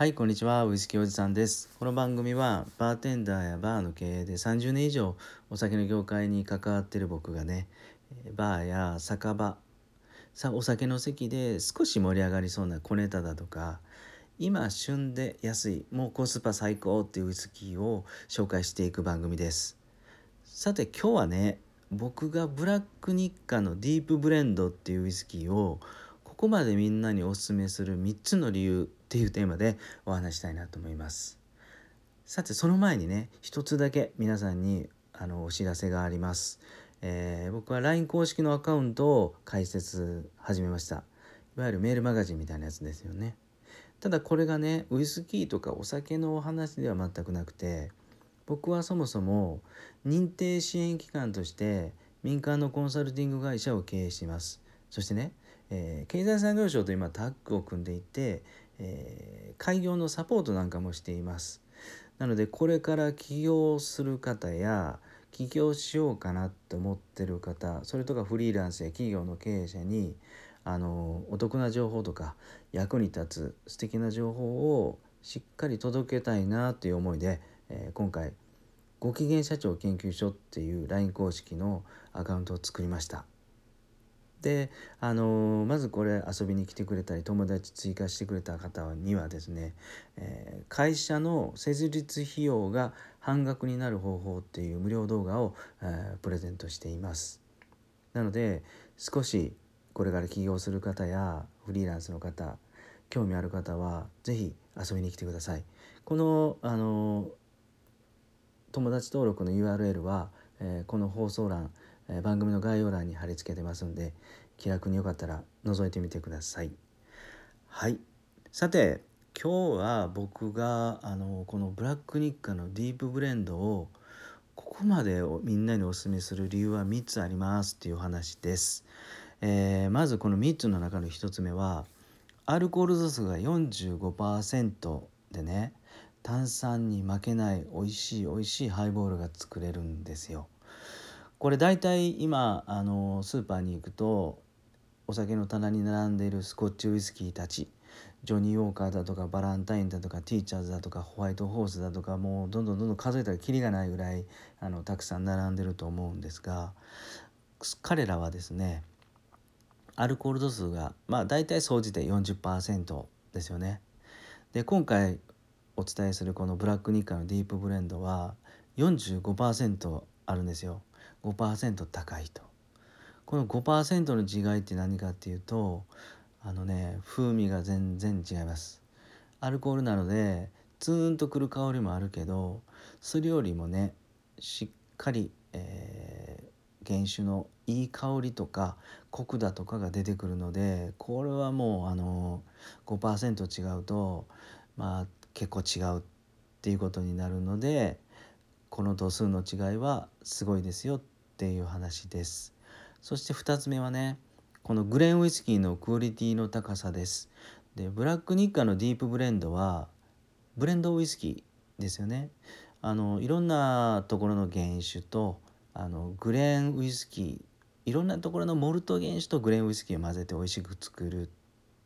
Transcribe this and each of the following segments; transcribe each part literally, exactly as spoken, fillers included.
はい、こんにちは。ウイスキーおじさんです。この番組はバーテンダーやバーの経営でさんじゅうねん以上お酒の業界に関わっている僕がね、バーや酒場、さお酒の席で少し盛り上がりそうな小ネタだとか、今旬で安い、もうコスパ最高っていうウイスキーを紹介していく番組です。さて今日はね、僕がブラック日課のディープブレンドっていうウイスキーをここまでみんなにおすすめするみっつの理由っていうテーマでお話したいなと思います。さてその前にね、一つだけ皆さんにあのお知らせがあります。えー、僕は ライン 公式のアカウントを開設始めました。いわゆるメールマガジンみたいなやつですよね。ただこれがね、ウイスキーとかお酒のお話では全くなくて、僕はそもそも認定支援機関として民間のコンサルティング会社を経営しています。そしてね、えー、経済産業省と今タッグを組んでいて、えー、開業のサポートなんかもしています。なのでこれから起業する方や起業しようかなと思ってる方、それとかフリーランスや企業の経営者にあのお得な情報とか役に立つ素敵な情報をしっかり届けたいなという思いで、えー、今回ご機嫌社長研究所っていう ライン 公式のアカウントを作りました。で、あのー、まずこれ遊びに来てくれたり友達追加してくれた方にはですね、えー、会社の設立費用が半額になる方法っていう無料動画を、えー、プレゼントしています。なので少しこれから起業する方やフリーランスの方、興味ある方はぜひ遊びに来てください。この、あのー、友達登録の ユーアールエル は、えー、この放送欄、番組の概要欄に貼り付けてますんで、気楽によかったら覗いてみてください。はい。さて、今日は僕があのこのブラック日課のディープブレンドをここまでみんなにお勧めする理由はみっつありますっていう話です。えー、まずこのみっつの中のひとつめは、アルコール度数が よんじゅうごパーセント でね、炭酸に負けない美味しい美味しいハイボールが作れるんですよ。これ大体今あのスーパーに行くとお酒の棚に並んでいるスコッチウイスキーたち、ジョニーウォーカーだとかバランタインだとかティーチャーズだとかホワイトホースだとか、もうどんどんどんどん数えたらキリがないぐらいあのたくさん並んでると思うんですが、彼らはですね、アルコール度数がまあ大体総じて よんじゅっパーセント ですよね。で今回お伝えするこのブラック日課のディープブレンドは よんじゅうごパーセント あるんですよ。ごパーセント 高いと。この ごパーセント の違いって何かっていうと、あのね、風味が全然違います。アルコールなのでツーンとくる香りもあるけど、それよりもね、しっかり、えー、原酒のいい香りとかコクだとかが出てくるので、これはもうあの ごパーセント 違うとまあ結構違うっていうことになるので、この度数の違いはすごいですよっていう話です。そしてふたつめはね、このグレンウイスキーのクオリティの高さです。でブラック日課のディープブレンドはブレンドウイスキーですよね。あのいろんなところの原酒とあのグレンウイスキー、いろんなところのモルト原酒とグレンウイスキーを混ぜて美味しく作るっ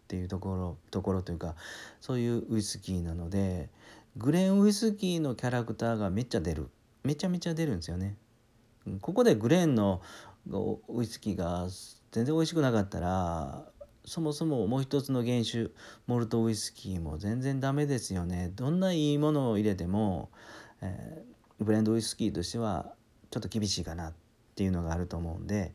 ていうところところというか、そういうウイスキーなので、グレンウイスキーのキャラクターがめっちゃ出るめちゃめちゃ出るんですよね。ここでグレンのウイスキーが全然美味しくなかったら、そもそももう一つの原酒モルトウイスキーも全然ダメですよね。どんないいものを入れても、えー、ブレンドウイスキーとしてはちょっと厳しいかなっていうのがあると思うんで、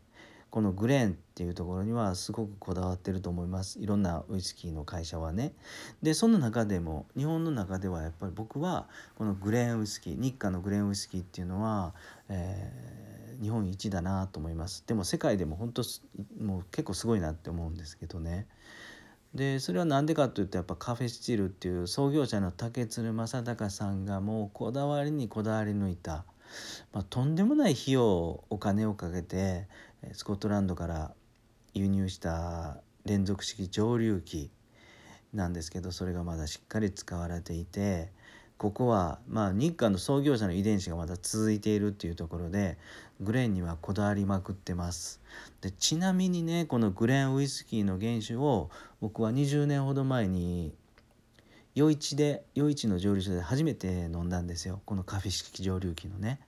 このグレンっていうところにはすごくこだわってると思います。いろんなウイスキーの会社はね。でその中でも日本の中ではやっぱり僕はこのグレンウイスキー、日課のグレンウイスキーっていうのは、えー、日本一だなと思います。でも世界でも本当もう結構すごいなって思うんですけどね。でそれは何でかというと、やっぱカフェスチールっていう創業者の竹鶴正隆さんがもうこだわりにこだわり抜いた、まあ、とんでもない費用お金をかけてスコットランドから輸入した連続式蒸留機なんですけど、それがまだしっかり使われていて、ここはまあ日韓の創業者の遺伝子がまだ続いているっていうところで、グレンにはこだわりまくってます。でちなみにね、このグレンウイスキーの原酒を僕はにじゅうねんほど前に余市で余市の蒸留所で初めて飲んだんですよ、このカフェ式蒸留機のね。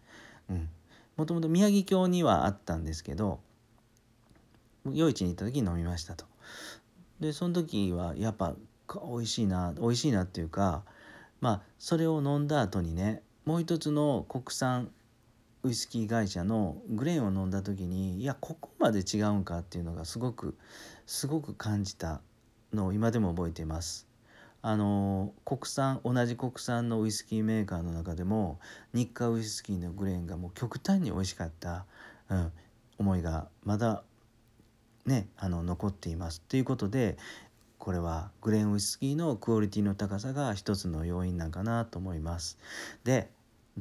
もともと宮城郷にはあったんですけど、余市に行った時に飲みましたと。でその時はやっぱ美味しいな美味しいなっていうか、まあそれを飲んだ後にね、もう一つの国産ウイスキー会社のグレーンを飲んだ時に、いやここまで違うんかっていうのがすごくすごく感じたのを今でも覚えています。あの国産同じ国産のウイスキーメーカーの中でも日華ウイスキーのグレーンがもう極端に美味しかった、うん、思いがまだねあの残っていますということで、これはグレーンウイスキーのクオリティの高さが一つの要因なんかなと思います。で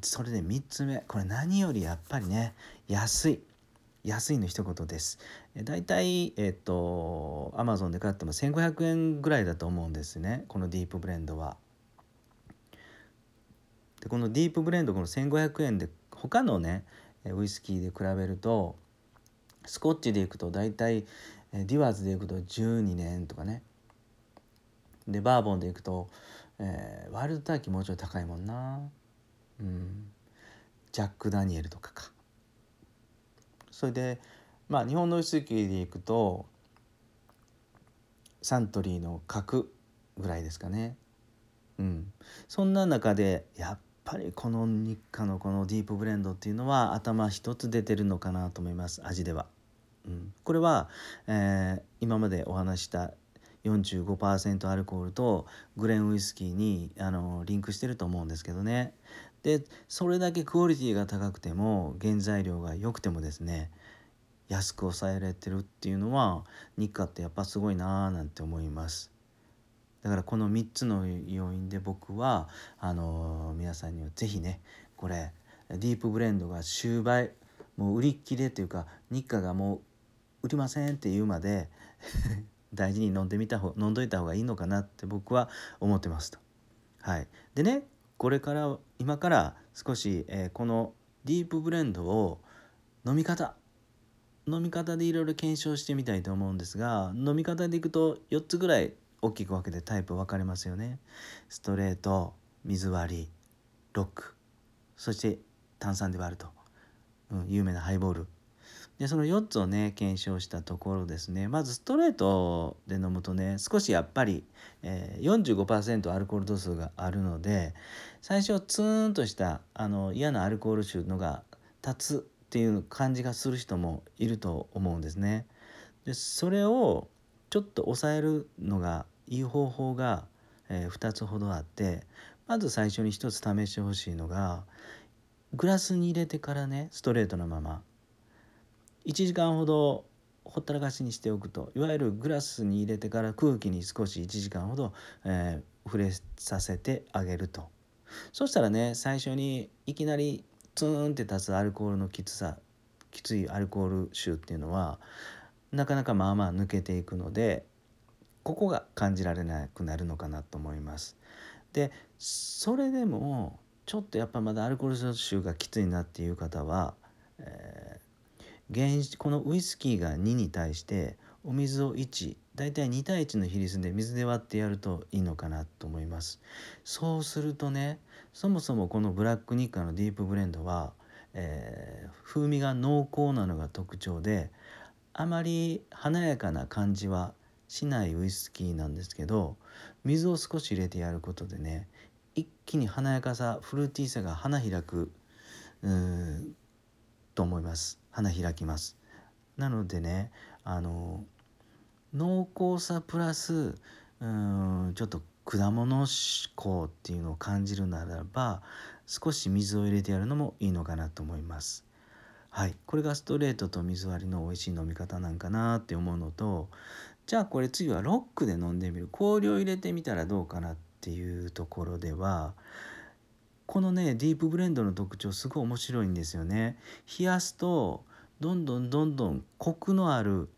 それでみっつめ、これ何よりやっぱりね安い安いの一言です。だいたいえっとアマゾンで買ってもせんごひゃくえんぐらいだと思うんですね、このディープブレンドは。でこのディープブレンド、このせんごひゃくえんで他のねウイスキーで比べると、スコッチでいくとだいたいディワーズでいくとじゅうにねんとかね、でバーボンでいくと、えー、ワイルドターキーもうちょい高いもんな、うん、ジャック・ダニエルとかか。それでまあ日本のウイスキーでいくとサントリーの角ぐらいですかね、うん、そんな中でやっぱりこの日華のこのディープブレンドっていうのは頭一つ出てるのかなと思います、味では、うん、これは、えー、今までお話したよんじゅうごパーセント アルコールとグレーンウイスキーにあのリンクしてると思うんですけどね。でそれだけクオリティが高くても原材料が良くてもですね、安く抑えられてるっていうのは日華ってやっぱすごいなーなんて思います。だからこのみっつの要因で僕はあのー、皆さんにはぜひね、これディープブレンドが終売、もう売り切れというか日華がもう売りませんって言うまで大事に飲んでみた方、飲んどいた方がいいのかなって僕は思ってますと。はい。でね、これから今から少し、えー、このディープブレンドを飲み方飲み方でいろいろ検証してみたいと思うんですが、飲み方でいくとよっつぐらい大きく分けてタイプ分かれますよね。ストレート、水割り、ロック、そして炭酸で割ると、うん、有名なハイボール。でそのよっつをね検証したところですね、まずストレートで飲むとね、少しやっぱり、えー、よんじゅうごパーセント アルコール度数があるので、最初ツーンとしたあの嫌なアルコール臭のが立つっていう感じがする人もいると思うんですね。でそれをちょっと抑えるのがいい方法が、えー、ふたつほどあって、まず最初にひとつ試してほしいのが、グラスに入れてからね、ストレートのままいちじかんほどほったらかしにしておくと、いわゆるグラスに入れてから空気に少しいちじかんほど、えー、触れさせてあげると。そしたらね、最初にいきなりツーンって立つアルコールのきつさきついアルコール臭っていうのはなかなかまあまあ抜けていくので、ここが感じられなくなるのかなと思います。でそれでもちょっとやっぱまだアルコール臭がきついなっていう方は、えーこのウイスキーがにに対してお水をいち、だいたいにたいいちの比率で水で割ってやるといいのかなと思います。そうするとね、そもそもこのブラック日華のディープブレンドは、えー、風味が濃厚なのが特徴で、あまり華やかな感じはしないウイスキーなんですけど、水を少し入れてやることでね、一気に華やかさ、フルーティーさが花開くうーんと思います。花開きます。なのでね、あの濃厚さプラスうーんちょっと果物志向っていうのを感じるならば、少し水を入れてやるのもいいのかなと思います。はい、これがストレートと水割りの美味しい飲み方なんかなって思うのと、じゃあこれ次はロックで飲んでみる、氷を入れてみたらどうかなっていうところでは、このねディープブレンドの特徴すごい面白いんですよね。冷やすとどんどんどんどんコクのある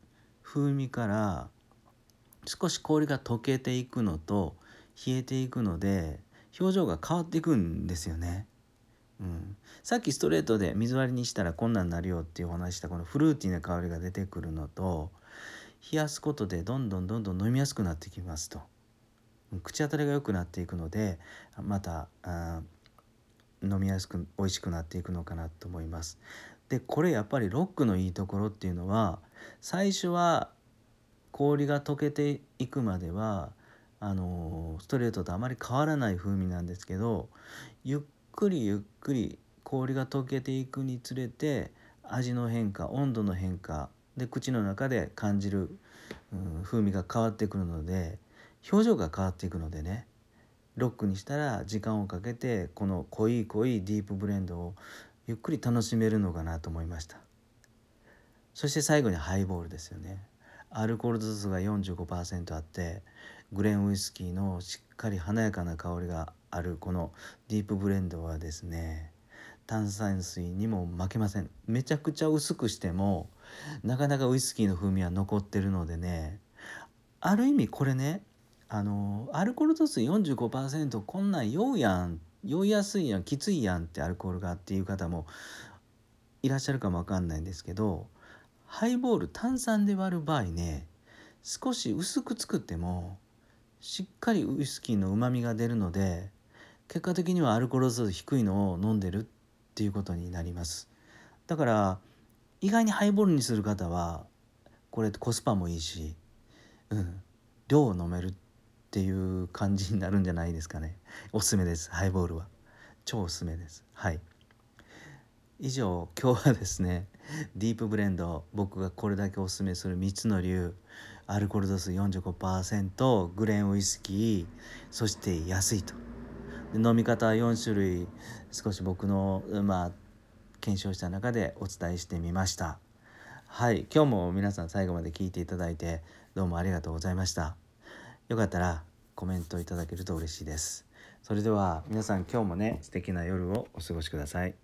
風味から少し氷が溶けていくのと冷えていくので、表情が変わっていくんですよね、うん、さっきストレートで水割りにしたらこんなんなるよっていうお話したこのフルーティーな香りが出てくるのと、冷やすことでどんどんどんどん飲みやすくなってきますと、口当たりが良くなっていくので、また飲みやすく美味しくなっていくのかなと思います。でこれやっぱりロックのいいところっていうのは、最初は氷が溶けていくまではあのストレートとあまり変わらない風味なんですけど、ゆっくりゆっくり氷が溶けていくにつれて味の変化、温度の変化で口の中で感じる、うん、風味が変わってくるので、表情が変わっていくのでね、ロックにしたら時間をかけてこの濃い濃いディープブレンドをゆっくり楽しめるのかなと思いました。そして最後にハイボールですよね。アルコール度数が よんじゅうごパーセント あって、グレーンウイスキーのしっかり華やかな香りがあるこのディープブレンドはですね、炭酸水にも負けません。めちゃくちゃ薄くしてもなかなかウイスキーの風味は残ってるのでね、ある意味これね、あのアルコール度数 よんじゅうごパーセント こんなん酔うやん、酔いやすいやん、きついやんってアルコールがっていう方もいらっしゃるかもわかんないんですけど、ハイボール炭酸で割る場合ね、少し薄く作ってもしっかりウイスキーのうまみが出るので、結果的にはアルコール度数低いのを飲んでるっていうことになります。だから意外にハイボールにする方はこれコスパもいいし、うん、量を飲めるっていう感じになるんじゃないですかね。おすすめです。ハイボールは超おすすめです。はい、以上、今日はですね、ディープブレンド、僕がこれだけおすすめするみっつの理由、アルコール度数 よんじゅうごパーセント、 グレーンウイスキー、そして安いと。で飲み方はよんしゅるい、少し僕の、まあ、検証した中でお伝えしてみました。はい、今日も皆さん最後まで聞いていただいてどうもありがとうございました。よかったらコメントいただけると嬉しいです。それでは皆さん、今日もね、素敵な夜をお過ごしください。